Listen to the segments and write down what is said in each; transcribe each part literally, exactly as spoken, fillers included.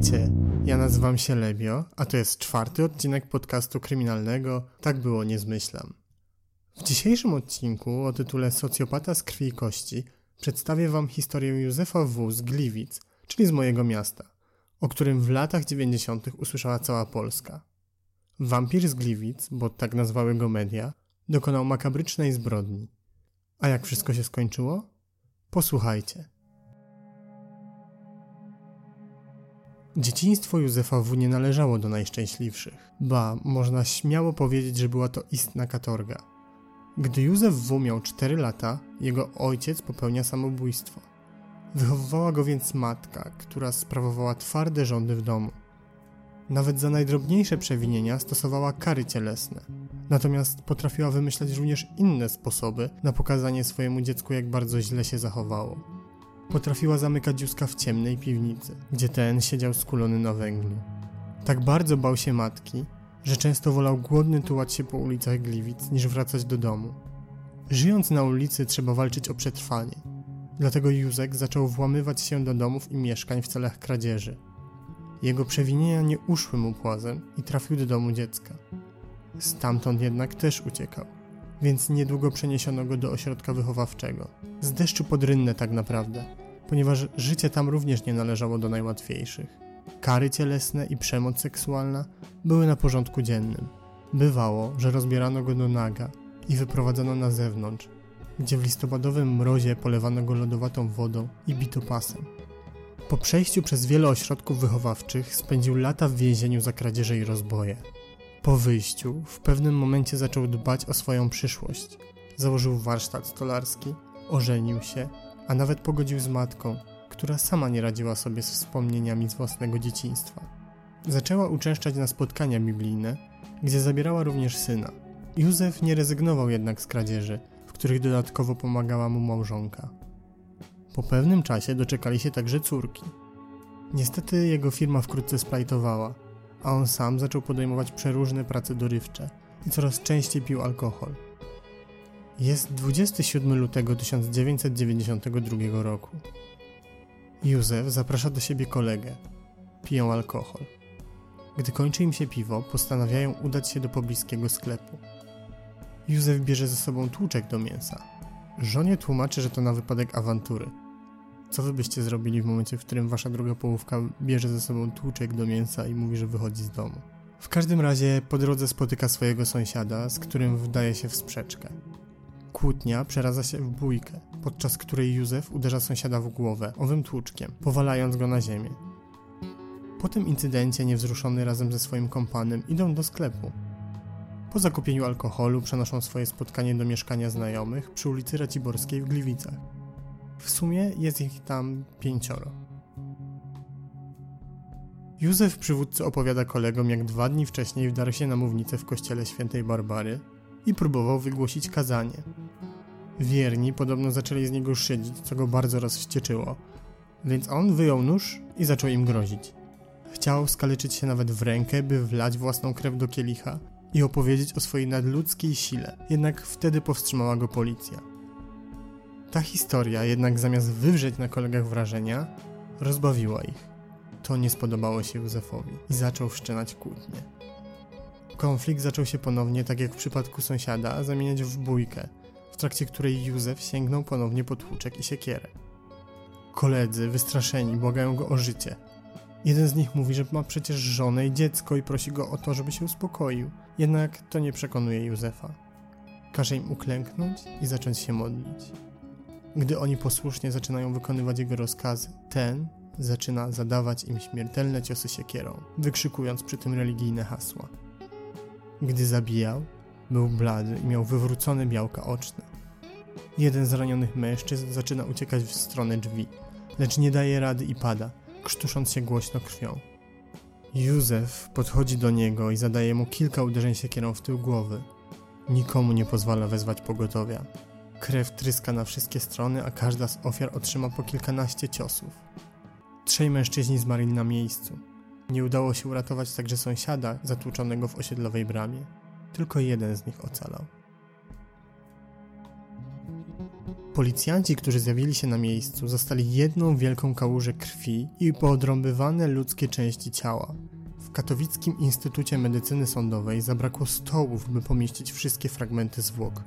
Witajcie, ja nazywam się Lebio, a to jest czwarty odcinek podcastu kryminalnego Tak było, nie zmyślam. W dzisiejszym odcinku o tytule Socjopata z krwi i kości przedstawię wam historię Józefa W. z Gliwic, czyli z mojego miasta, o którym w latach dziewięćdziesiątych usłyszała cała Polska. Wampir z Gliwic, bo tak nazwały go media, dokonał makabrycznej zbrodni. A jak wszystko się skończyło? Posłuchajcie. Dzieciństwo Józefa W. nie należało do najszczęśliwszych. Ba, można śmiało powiedzieć, że była to istna katorga. Gdy Józef W. miał cztery lata, jego ojciec popełnia samobójstwo. Wychowywała go więc matka, która sprawowała twarde rządy w domu. Nawet za najdrobniejsze przewinienia stosowała kary cielesne. Natomiast potrafiła wymyślać również inne sposoby na pokazanie swojemu dziecku, jak bardzo źle się zachowało. Potrafiła zamykać Józka w ciemnej piwnicy, gdzie ten siedział skulony na węglu. Tak bardzo bał się matki, że często wolał głodny tułać się po ulicach Gliwic, niż wracać do domu. Żyjąc na ulicy, trzeba walczyć o przetrwanie. Dlatego Józek zaczął włamywać się do domów i mieszkań w celach kradzieży. Jego przewinienia nie uszły mu płazem i trafił do domu dziecka. Stamtąd jednak też uciekał, więc niedługo przeniesiono go do ośrodka wychowawczego. Z deszczu pod rynnę tak naprawdę, ponieważ życie tam również nie należało do najłatwiejszych. Kary cielesne i przemoc seksualna były na porządku dziennym. Bywało, że rozbierano go do naga i wyprowadzano na zewnątrz, gdzie w listopadowym mrozie polewano go lodowatą wodą i bito pasem. Po przejściu przez wiele ośrodków wychowawczych spędził lata w więzieniu za kradzieże i rozboje. Po wyjściu w pewnym momencie zaczął dbać o swoją przyszłość. Założył warsztat stolarski, ożenił się, a nawet pogodził z matką, która sama nie radziła sobie z wspomnieniami z własnego dzieciństwa. Zaczęła uczęszczać na spotkania biblijne, gdzie zabierała również syna. Józef nie rezygnował jednak z kradzieży, w których dodatkowo pomagała mu małżonka. Po pewnym czasie doczekali się także córki. Niestety jego firma wkrótce splajtowała, a on sam zaczął podejmować przeróżne prace dorywcze i coraz częściej pił alkohol. Jest dwudziestego siódmego lutego tysiąc dziewięćset dziewięćdziesiątego drugiego roku. Józef zaprasza do siebie kolegę. Piją alkohol. Gdy kończy im się piwo, postanawiają udać się do pobliskiego sklepu. Józef bierze ze sobą tłuczek do mięsa. Żonie tłumaczy, że to na wypadek awantury. Co wy byście zrobili w momencie, w którym wasza druga połówka bierze ze sobą tłuczek do mięsa i mówi, że wychodzi z domu? W każdym razie po drodze spotyka swojego sąsiada, z którym wdaje się w sprzeczkę. Kłótnia przeradza się w bójkę, podczas której Józef uderza sąsiada w głowę owym tłuczkiem, powalając go na ziemię. Po tym incydencie niewzruszony razem ze swoim kompanem idą do sklepu. Po zakupieniu alkoholu przenoszą swoje spotkanie do mieszkania znajomych przy ulicy Raciborskiej w Gliwicach. W sumie jest ich tam pięcioro. Józef przywódcy opowiada kolegom, jak dwa dni wcześniej wdarł się na mównicę w kościele świętej Barbary i próbował wygłosić kazanie. Wierni podobno zaczęli z niego szydzić, co go bardzo rozwścieczyło, więc on wyjął nóż i zaczął im grozić. Chciał skaleczyć się nawet w rękę, by wlać własną krew do kielicha i opowiedzieć o swojej nadludzkiej sile, jednak wtedy powstrzymała go policja. Ta historia jednak zamiast wywrzeć na kolegach wrażenia, rozbawiła ich. To nie spodobało się Józefowi i zaczął wszczynać kłótnie. Konflikt zaczął się ponownie, tak jak w przypadku sąsiada, zamieniać w bójkę, w trakcie której Józef sięgnął ponownie po tłuczek i siekierę. Koledzy, wystraszeni, błagają go o życie. Jeden z nich mówi, że ma przecież żonę i dziecko i prosi go o to, żeby się uspokoił. Jednak to nie przekonuje Józefa. Każe im uklęknąć i zacząć się modlić. Gdy oni posłusznie zaczynają wykonywać jego rozkazy, ten zaczyna zadawać im śmiertelne ciosy siekierą, wykrzykując przy tym religijne hasła. Gdy zabijał, był blady i miał wywrócone białka oczne. Jeden z ranionych mężczyzn zaczyna uciekać w stronę drzwi, lecz nie daje rady i pada, krztusząc się głośno krwią. Józef podchodzi do niego i zadaje mu kilka uderzeń siekierą w tył głowy. Nikomu nie pozwala wezwać pogotowia. Krew tryska na wszystkie strony, a każda z ofiar otrzyma po kilkanaście ciosów. Trzej mężczyźni zmarli na miejscu. Nie udało się uratować także sąsiada zatłuczonego w osiedlowej bramie. Tylko jeden z nich ocalał. Policjanci, którzy zjawili się na miejscu, zastali jedną wielką kałużę krwi i poodrąbywane ludzkie części ciała. W Katowickim Instytucie Medycyny Sądowej zabrakło stołów, by pomieścić wszystkie fragmenty zwłok.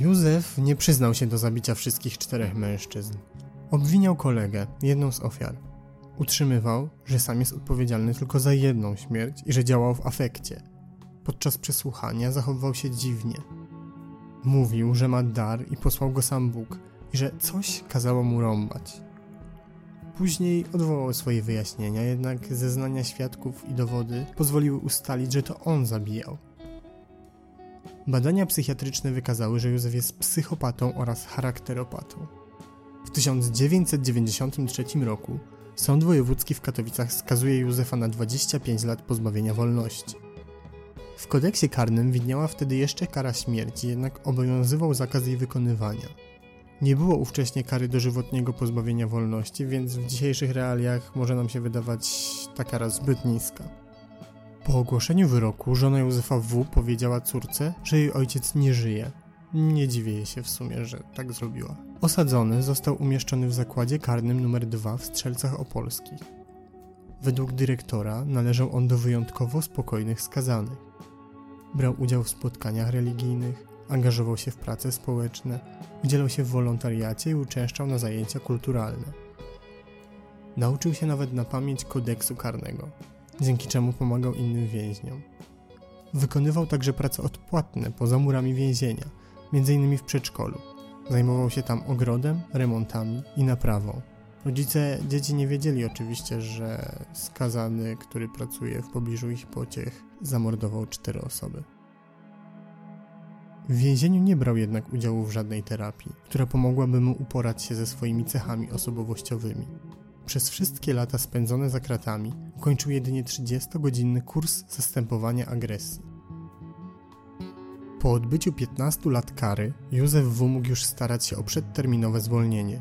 Józef nie przyznał się do zabicia wszystkich czterech mężczyzn. Obwiniał kolegę, jedną z ofiar. Utrzymywał, że sam jest odpowiedzialny tylko za jedną śmierć i że działał w afekcie. Podczas przesłuchania zachowywał się dziwnie. Mówił, że ma dar i posłał go sam Bóg i że coś kazało mu rąbać. Później odwołał swoje wyjaśnienia, jednak zeznania świadków i dowody pozwoliły ustalić, że to on zabijał. Badania psychiatryczne wykazały, że Józef jest psychopatą oraz charakteropatą. W tysiąc dziewięćset dziewięćdziesiątym trzecim roku Sąd Wojewódzki w Katowicach skazuje Józefa na dwadzieścia pięć lat pozbawienia wolności. W kodeksie karnym widniała wtedy jeszcze kara śmierci, jednak obowiązywał zakaz jej wykonywania. Nie było ówcześnie kary dożywotniego pozbawienia wolności, więc w dzisiejszych realiach może nam się wydawać ta kara zbyt niska. Po ogłoszeniu wyroku żona Józefa W. powiedziała córce, że jej ojciec nie żyje. Nie dziwię jej się w sumie, że tak zrobiła. Osadzony został umieszczony w zakładzie karnym numer dwa w Strzelcach Opolskich. Według dyrektora należał on do wyjątkowo spokojnych skazanych. Brał udział w spotkaniach religijnych, angażował się w prace społeczne, udzielał się w wolontariacie i uczęszczał na zajęcia kulturalne. Nauczył się nawet na pamięć kodeksu karnego, dzięki czemu pomagał innym więźniom. Wykonywał także prace odpłatne poza murami więzienia, między innymi w przedszkolu. Zajmował się tam ogrodem, remontami i naprawą. Rodzice dzieci nie wiedzieli oczywiście, że skazany, który pracuje w pobliżu ich pociech, zamordował cztery osoby. W więzieniu nie brał jednak udziału w żadnej terapii, która pomogłaby mu uporać się ze swoimi cechami osobowościowymi. Przez wszystkie lata spędzone za kratami ukończył jedynie trzydziestogodzinny kurs zastępowania agresji. Po odbyciu piętnastu lat kary Józef W. mógł już starać się o przedterminowe zwolnienie.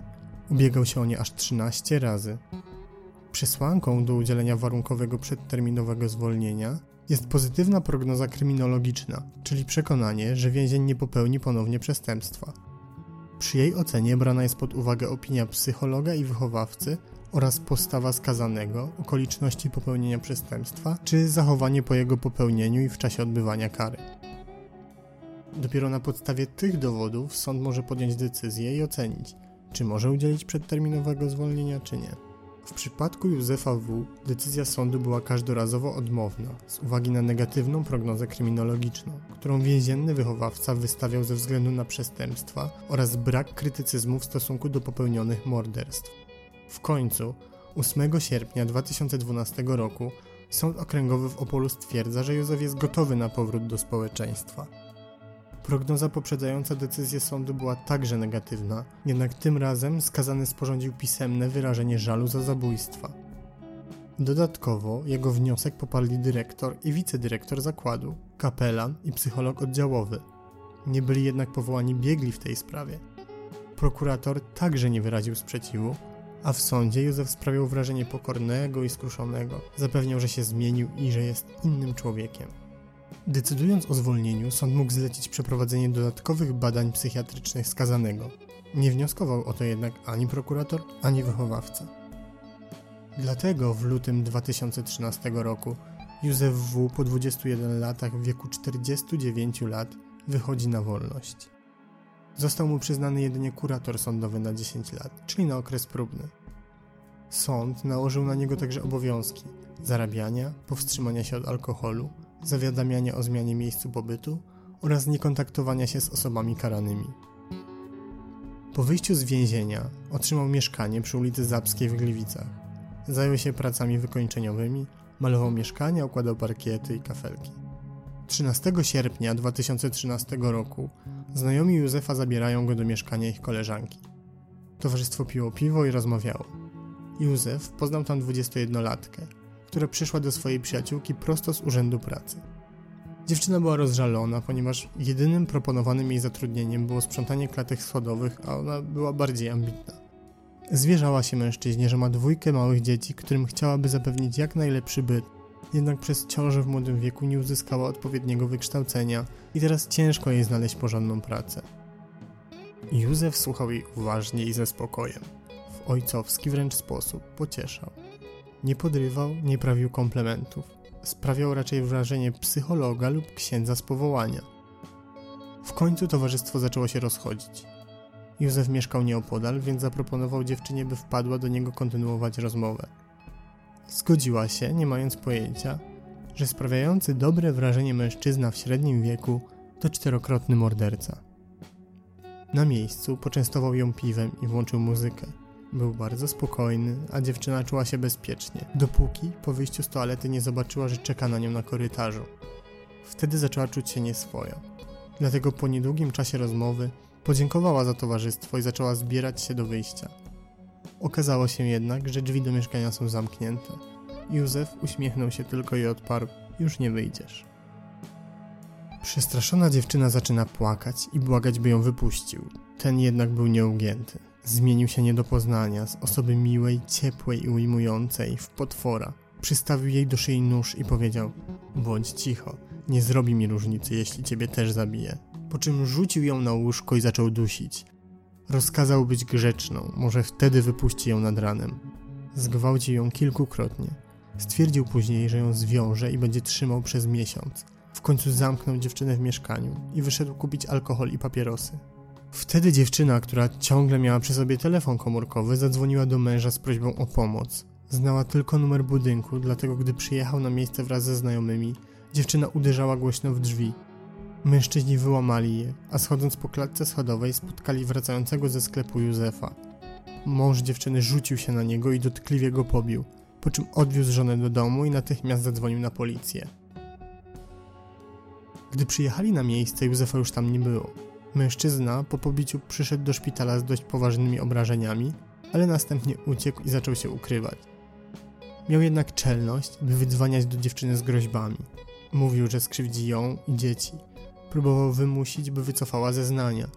Ubiegał się o nie aż trzynaście razy. Przesłanką do udzielenia warunkowego przedterminowego zwolnienia jest pozytywna prognoza kryminologiczna, czyli przekonanie, że więzień nie popełni ponownie przestępstwa. Przy jej ocenie brana jest pod uwagę opinia psychologa i wychowawcy oraz postawa skazanego, okoliczności popełnienia przestępstwa czy zachowanie po jego popełnieniu i w czasie odbywania kary. Dopiero na podstawie tych dowodów sąd może podjąć decyzję i ocenić, czy może udzielić przedterminowego zwolnienia, czy nie. W przypadku Józefa W. decyzja sądu była każdorazowo odmowna z uwagi na negatywną prognozę kryminologiczną, którą więzienny wychowawca wystawiał ze względu na przestępstwa oraz brak krytycyzmu w stosunku do popełnionych morderstw. W końcu, ósmego sierpnia dwa tysiące dwunastego roku, Sąd Okręgowy w Opolu stwierdza, że Józef jest gotowy na powrót do społeczeństwa. Prognoza poprzedzająca decyzję sądu była także negatywna, jednak tym razem skazany sporządził pisemne wyrażenie żalu za zabójstwa. Dodatkowo jego wniosek poparli dyrektor i wicedyrektor zakładu, kapelan i psycholog oddziałowy. Nie byli jednak powołani biegli w tej sprawie. Prokurator także nie wyraził sprzeciwu, a w sądzie Józef sprawiał wrażenie pokornego i skruszonego. Zapewniał, że się zmienił i że jest innym człowiekiem. Decydując o zwolnieniu, sąd mógł zlecić przeprowadzenie dodatkowych badań psychiatrycznych skazanego. Nie wnioskował o to jednak ani prokurator, ani wychowawca. Dlatego w lutym dwa tysiące trzynastego roku Józef W. po dwudziestu jeden latach w wieku czterdziestu dziewięciu lat wychodzi na wolność. Został mu przyznany jedynie kurator sądowy na dziesięć lat, czyli na okres próbny. Sąd nałożył na niego także obowiązki zarabiania, powstrzymania się od alkoholu, zawiadamiania o zmianie miejscu pobytu oraz niekontaktowania się z osobami karanymi. Po wyjściu z więzienia otrzymał mieszkanie przy ulicy Zapskiej w Gliwicach. Zajął się pracami wykończeniowymi, malował mieszkania, układał parkiety i kafelki. trzynastego sierpnia dwa tysiące trzynastego roku znajomi Józefa zabierają go do mieszkania ich koleżanki. Towarzystwo piło piwo i rozmawiało. Józef poznał tam dwudziestojednolatkę, która przyszła do swojej przyjaciółki prosto z urzędu pracy. Dziewczyna była rozżalona, ponieważ jedynym proponowanym jej zatrudnieniem było sprzątanie klatek schodowych, a ona była bardziej ambitna. Zwierzała się mężczyźnie, że ma dwójkę małych dzieci, którym chciałaby zapewnić jak najlepszy byt, jednak przez ciążę w młodym wieku nie uzyskała odpowiedniego wykształcenia i teraz ciężko jej znaleźć porządną pracę. Józef słuchał jej uważnie i ze spokojem, w ojcowski wręcz sposób pocieszał. Nie podrywał, nie prawił komplementów. Sprawiał raczej wrażenie psychologa lub księdza z powołania. W końcu towarzystwo zaczęło się rozchodzić. Józef mieszkał nieopodal, więc zaproponował dziewczynie, by wpadła do niego kontynuować rozmowę. Zgodziła się, nie mając pojęcia, że sprawiający dobre wrażenie mężczyzna w średnim wieku to czterokrotny morderca. Na miejscu poczęstował ją piwem i włączył muzykę. Był bardzo spokojny, a dziewczyna czuła się bezpiecznie, dopóki po wyjściu z toalety nie zobaczyła, że czeka na nią na korytarzu. Wtedy zaczęła czuć się nieswojo. Dlatego po niedługim czasie rozmowy podziękowała za towarzystwo i zaczęła zbierać się do wyjścia. Okazało się jednak, że drzwi do mieszkania są zamknięte. Józef uśmiechnął się tylko i odparł: już nie wyjdziesz. Przestraszona dziewczyna zaczyna płakać i błagać, by ją wypuścił. Ten jednak był nieugięty. Zmienił się nie do poznania, z osoby miłej, ciepłej i ujmującej, w potwora. Przystawił jej do szyi nóż i powiedział: bądź cicho, nie zrobi mi różnicy, jeśli ciebie też zabije. Po czym rzucił ją na łóżko i zaczął dusić. Rozkazał być grzeczną, może wtedy wypuści ją nad ranem. Zgwałcił ją kilkukrotnie. Stwierdził później, że ją zwiąże i będzie trzymał przez miesiąc. W końcu zamknął dziewczynę w mieszkaniu i wyszedł kupić alkohol i papierosy. Wtedy dziewczyna, która ciągle miała przy sobie telefon komórkowy, zadzwoniła do męża z prośbą o pomoc. Znała tylko numer budynku, dlatego gdy przyjechał na miejsce wraz ze znajomymi, dziewczyna uderzała głośno w drzwi. Mężczyźni wyłamali je, a schodząc po klatce schodowej spotkali wracającego ze sklepu Józefa. Mąż dziewczyny rzucił się na niego i dotkliwie go pobił, po czym odwiózł żonę do domu i natychmiast zadzwonił na policję. Gdy przyjechali na miejsce, Józefa już tam nie było. Mężczyzna po pobiciu przyszedł do szpitala z dość poważnymi obrażeniami, ale następnie uciekł i zaczął się ukrywać. Miał jednak czelność, by wydzwaniać do dziewczyny z groźbami. Mówił, że skrzywdzi ją i dzieci. Próbował wymusić, by wycofała zeznania.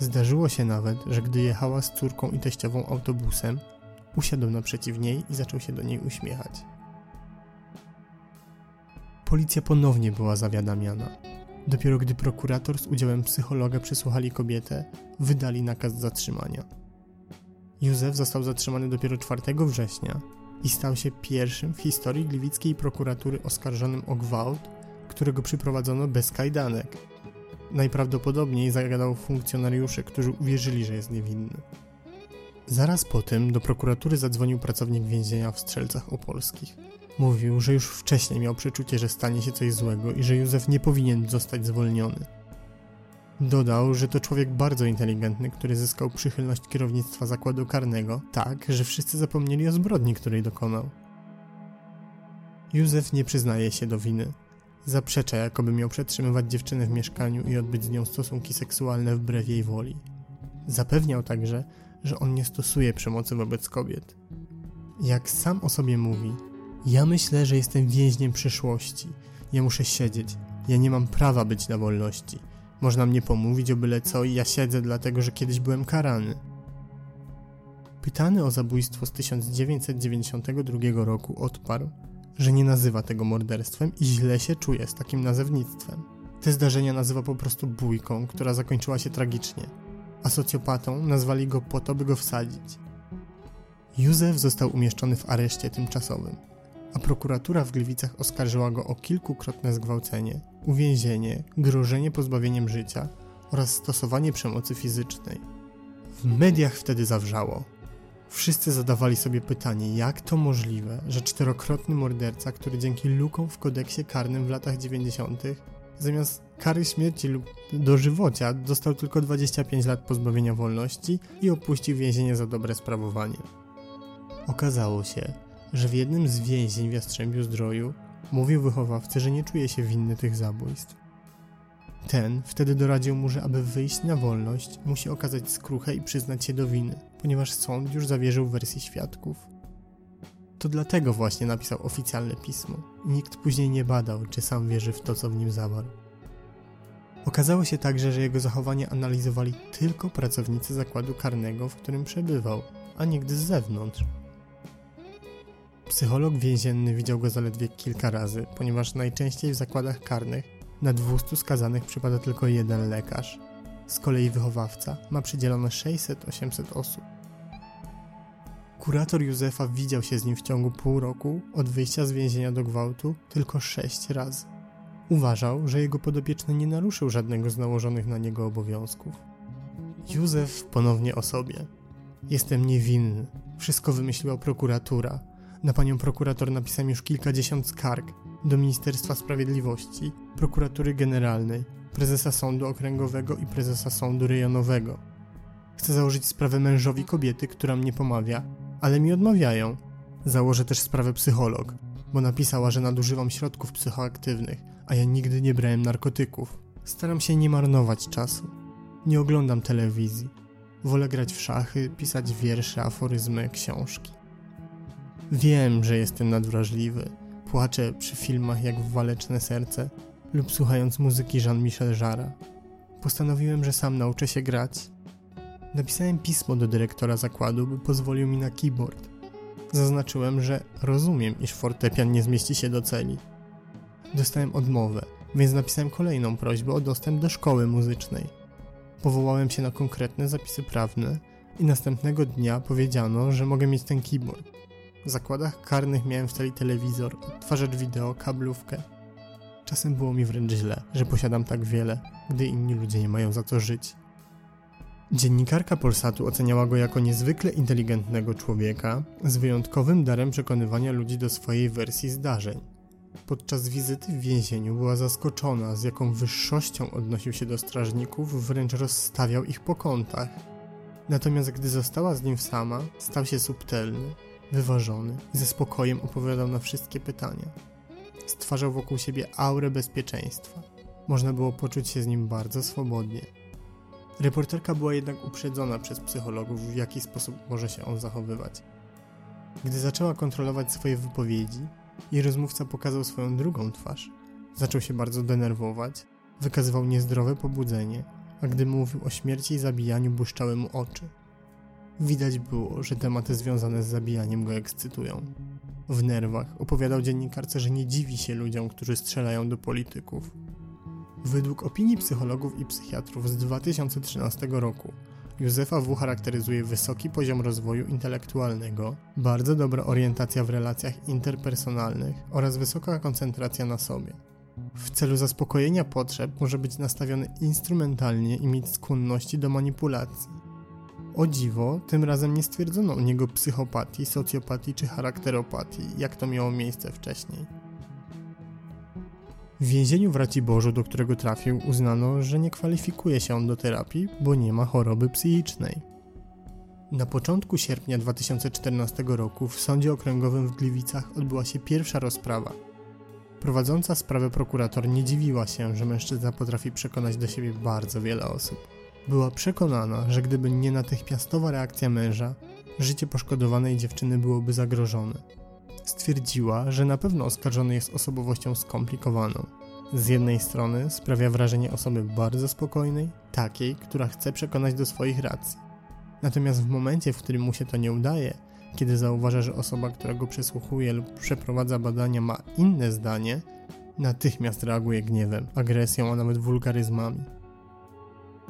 Zdarzyło się nawet, że gdy jechała z córką i teściową autobusem, usiadł naprzeciw niej i zaczął się do niej uśmiechać. Policja ponownie była zawiadamiana. Dopiero gdy prokurator z udziałem psychologa przesłuchali kobietę, wydali nakaz zatrzymania. Józef został zatrzymany dopiero czwartego września i stał się pierwszym w historii gliwickiej prokuratury oskarżonym o gwałt, którego przyprowadzono bez kajdanek. Najprawdopodobniej zagadał funkcjonariuszy, którzy uwierzyli, że jest niewinny. Zaraz po tym do prokuratury zadzwonił pracownik więzienia w Strzelcach Opolskich. Mówił, że już wcześniej miał przeczucie, że stanie się coś złego i że Józef nie powinien zostać zwolniony. Dodał, że to człowiek bardzo inteligentny, który zyskał przychylność kierownictwa zakładu karnego, tak, że wszyscy zapomnieli o zbrodni, której dokonał. Józef nie przyznaje się do winy. Zaprzecza, jakoby miał przetrzymywać dziewczynę w mieszkaniu i odbyć z nią stosunki seksualne wbrew jej woli. Zapewniał także, że on nie stosuje przemocy wobec kobiet. Jak sam o sobie mówi: ja myślę, że jestem więźniem przyszłości. Ja muszę siedzieć. Ja nie mam prawa być na wolności. Można mnie pomówić o byle co i ja siedzę dlatego, że kiedyś byłem karany. Pytany o zabójstwo z tysiąc dziewięćset dziewięćdziesiątego drugiego roku odparł, że nie nazywa tego morderstwem i źle się czuje z takim nazewnictwem. Te zdarzenia nazywa po prostu bójką, która zakończyła się tragicznie, a socjopatą nazwali go po to, by go wsadzić. Józef został umieszczony w areszcie tymczasowym, a prokuratura w Gliwicach oskarżyła go o kilkukrotne zgwałcenie, uwięzienie, grożenie pozbawieniem życia oraz stosowanie przemocy fizycznej. W mediach wtedy zawrzało. Wszyscy zadawali sobie pytanie, jak to możliwe, że czterokrotny morderca, który dzięki lukom w kodeksie karnym w latach dziewięćdziesiątych zamiast kary śmierci lub dożywocia dostał tylko dwadzieścia pięć lat pozbawienia wolności i opuścił więzienie za dobre sprawowanie. Okazało się, że w jednym z więzień w Jastrzębiu Zdroju mówił wychowawcy, że nie czuje się winny tych zabójstw. Ten wtedy doradził mu, że aby wyjść na wolność, musi okazać skruchę i przyznać się do winy, ponieważ sąd już zawierzył wersji świadków. To dlatego właśnie napisał oficjalne pismo. Nikt później nie badał, czy sam wierzy w to, co w nim zawarł. Okazało się także, że jego zachowanie analizowali tylko pracownicy zakładu karnego, w którym przebywał, a nigdy z zewnątrz. Psycholog więzienny widział go zaledwie kilka razy, ponieważ najczęściej w zakładach karnych na dwustu skazanych przypada tylko jeden lekarz. Z kolei wychowawca ma przydzielone sześćset do ośmiuset osób. Kurator Józefa widział się z nim w ciągu pół roku od wyjścia z więzienia do gwałtu tylko sześć razy. Uważał, że jego podopieczny nie naruszył żadnego z nałożonych na niego obowiązków. Józef ponownie o sobie. Jestem niewinny. Wszystko wymyśliła prokuratura. Na panią prokurator napisałem już kilkadziesiąt skarg do Ministerstwa Sprawiedliwości, Prokuratury Generalnej, prezesa Sądu Okręgowego i prezesa Sądu Rejonowego. Chcę założyć sprawę mężowi kobiety, która mnie pomawia, ale mi odmawiają. Założę też sprawę psycholog, bo napisała, że nadużywam środków psychoaktywnych, a ja nigdy nie brałem narkotyków. Staram się nie marnować czasu. Nie oglądam telewizji. Wolę grać w szachy, pisać wiersze, aforyzmy, książki. Wiem, że jestem nadwrażliwy. Płaczę przy filmach jak w Waleczne serce lub słuchając muzyki Jean-Michel Jarre. Postanowiłem, że sam nauczę się grać. Napisałem pismo do dyrektora zakładu, by pozwolił mi na keyboard. Zaznaczyłem, że rozumiem, iż fortepian nie zmieści się do celi. Dostałem odmowę, więc napisałem kolejną prośbę o dostęp do szkoły muzycznej. Powołałem się na konkretne zapisy prawne i następnego dnia powiedziano, że mogę mieć ten keyboard. W zakładach karnych miałem w celi telewizor, odtwarzacz wideo, kablówkę. Czasem było mi wręcz źle, że posiadam tak wiele, gdy inni ludzie nie mają za co żyć. Dziennikarka Polsatu oceniała go jako niezwykle inteligentnego człowieka z wyjątkowym darem przekonywania ludzi do swojej wersji zdarzeń. Podczas wizyty w więzieniu była zaskoczona, z jaką wyższością odnosił się do strażników, wręcz rozstawiał ich po kątach. Natomiast gdy została z nim sama, stał się subtelny, wyważony i ze spokojem odpowiadał na wszystkie pytania. Stwarzał wokół siebie aurę bezpieczeństwa. Można było poczuć się z nim bardzo swobodnie. Reporterka była jednak uprzedzona przez psychologów, w jaki sposób może się on zachowywać. Gdy zaczęła kontrolować swoje wypowiedzi, jej rozmówca pokazał swoją drugą twarz. Zaczął się bardzo denerwować, wykazywał niezdrowe pobudzenie, a gdy mówił o śmierci i zabijaniu, błyszczały mu oczy. Widać było, że tematy związane z zabijaniem go ekscytują. W nerwach opowiadał dziennikarce, że nie dziwi się ludziom, którzy strzelają do polityków. Według opinii psychologów i psychiatrów z dwa tysiące trzynastego roku Józefa W. charakteryzuje wysoki poziom rozwoju intelektualnego, bardzo dobra orientacja w relacjach interpersonalnych oraz wysoka koncentracja na sobie. W celu zaspokojenia potrzeb może być nastawiony instrumentalnie i mieć skłonności do manipulacji. O dziwo, tym razem nie stwierdzono u niego psychopatii, socjopatii czy charakteropatii, jak to miało miejsce wcześniej. W więzieniu w Raciborzu, do którego trafił, uznano, że nie kwalifikuje się on do terapii, bo nie ma choroby psychicznej. Na początku sierpnia dwa tysiące czternastego roku w Sądzie Okręgowym w Gliwicach odbyła się pierwsza rozprawa. Prowadząca sprawę prokurator nie dziwiła się, że mężczyzna potrafi przekonać do siebie bardzo wiele osób. Była przekonana, że gdyby nie natychmiastowa reakcja męża, życie poszkodowanej dziewczyny byłoby zagrożone. Stwierdziła, że na pewno oskarżony jest osobowością skomplikowaną. Z jednej strony sprawia wrażenie osoby bardzo spokojnej, takiej, która chce przekonać do swoich racji. Natomiast w momencie, w którym mu się to nie udaje, kiedy zauważa, że osoba, która go przesłuchuje lub przeprowadza badania, ma inne zdanie, natychmiast reaguje gniewem, agresją, a nawet wulgaryzmami.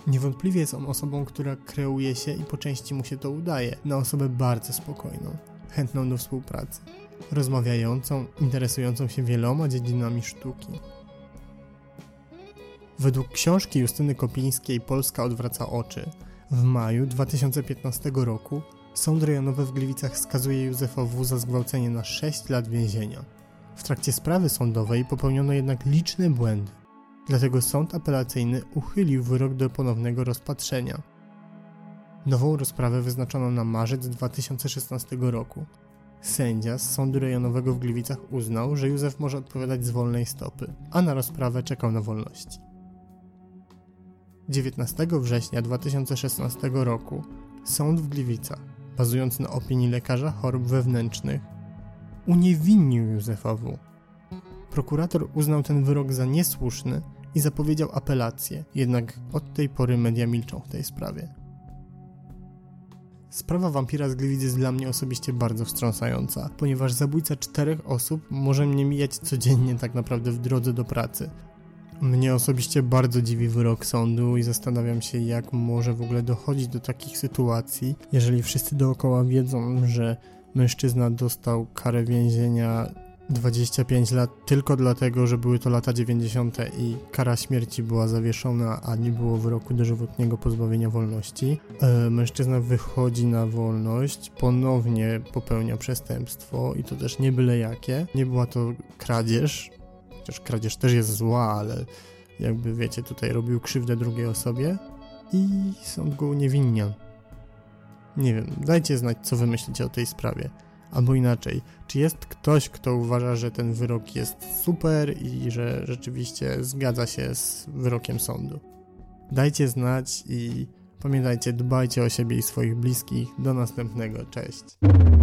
Niewątpliwie jest on osobą, która kreuje się i po części mu się to udaje, na osobę bardzo spokojną, chętną do współpracy, rozmawiającą, interesującą się wieloma dziedzinami sztuki. Według książki Justyny Kopińskiej Polska odwraca oczy w maju dwa tysiące piętnastego roku Sąd Rejonowy w Gliwicach skazuje Józefa W. za zgwałcenie na sześć lat więzienia. W trakcie sprawy sądowej popełniono jednak liczne błędy, dlatego sąd apelacyjny uchylił wyrok do ponownego rozpatrzenia. Nową rozprawę wyznaczono na marzec dwa tysiące szesnastego roku. Sędzia z Sądu Rejonowego w Gliwicach uznał, że Józef może odpowiadać z wolnej stopy, a na rozprawę czekał na wolności. dziewiętnastego września dwa tysiące szesnastego roku sąd w Gliwicach, bazując na opinii lekarza chorób wewnętrznych, uniewinnił Józefa W. Prokurator uznał ten wyrok za niesłuszny i zapowiedział apelację, jednak od tej pory media milczą w tej sprawie. Sprawa wampira z Gliwic jest dla mnie osobiście bardzo wstrząsająca, ponieważ zabójca czterech osób może mnie mijać codziennie tak naprawdę w drodze do pracy. Mnie osobiście bardzo dziwi wyrok sądu i zastanawiam się, jak może w ogóle dochodzić do takich sytuacji, jeżeli wszyscy dookoła wiedzą, że mężczyzna dostał karę więzienia dwadzieścia pięć lat tylko dlatego, że były to lata dziewięćdziesiąte i kara śmierci była zawieszona, a nie było wyroku dożywotniego pozbawienia wolności. E, mężczyzna wychodzi na wolność, ponownie popełnia przestępstwo i to też nie byle jakie. Nie była to kradzież, chociaż kradzież też jest zła, ale jakby wiecie, tutaj robił krzywdę drugiej osobie i sąd go uniewinnia. Nie wiem, dajcie znać, co wy myślicie o tej sprawie. Albo inaczej, czy jest ktoś, kto uważa, że ten wyrok jest super i że rzeczywiście zgadza się z wyrokiem sądu? Dajcie znać i pamiętajcie, dbajcie o siebie i swoich bliskich. Do następnego, cześć!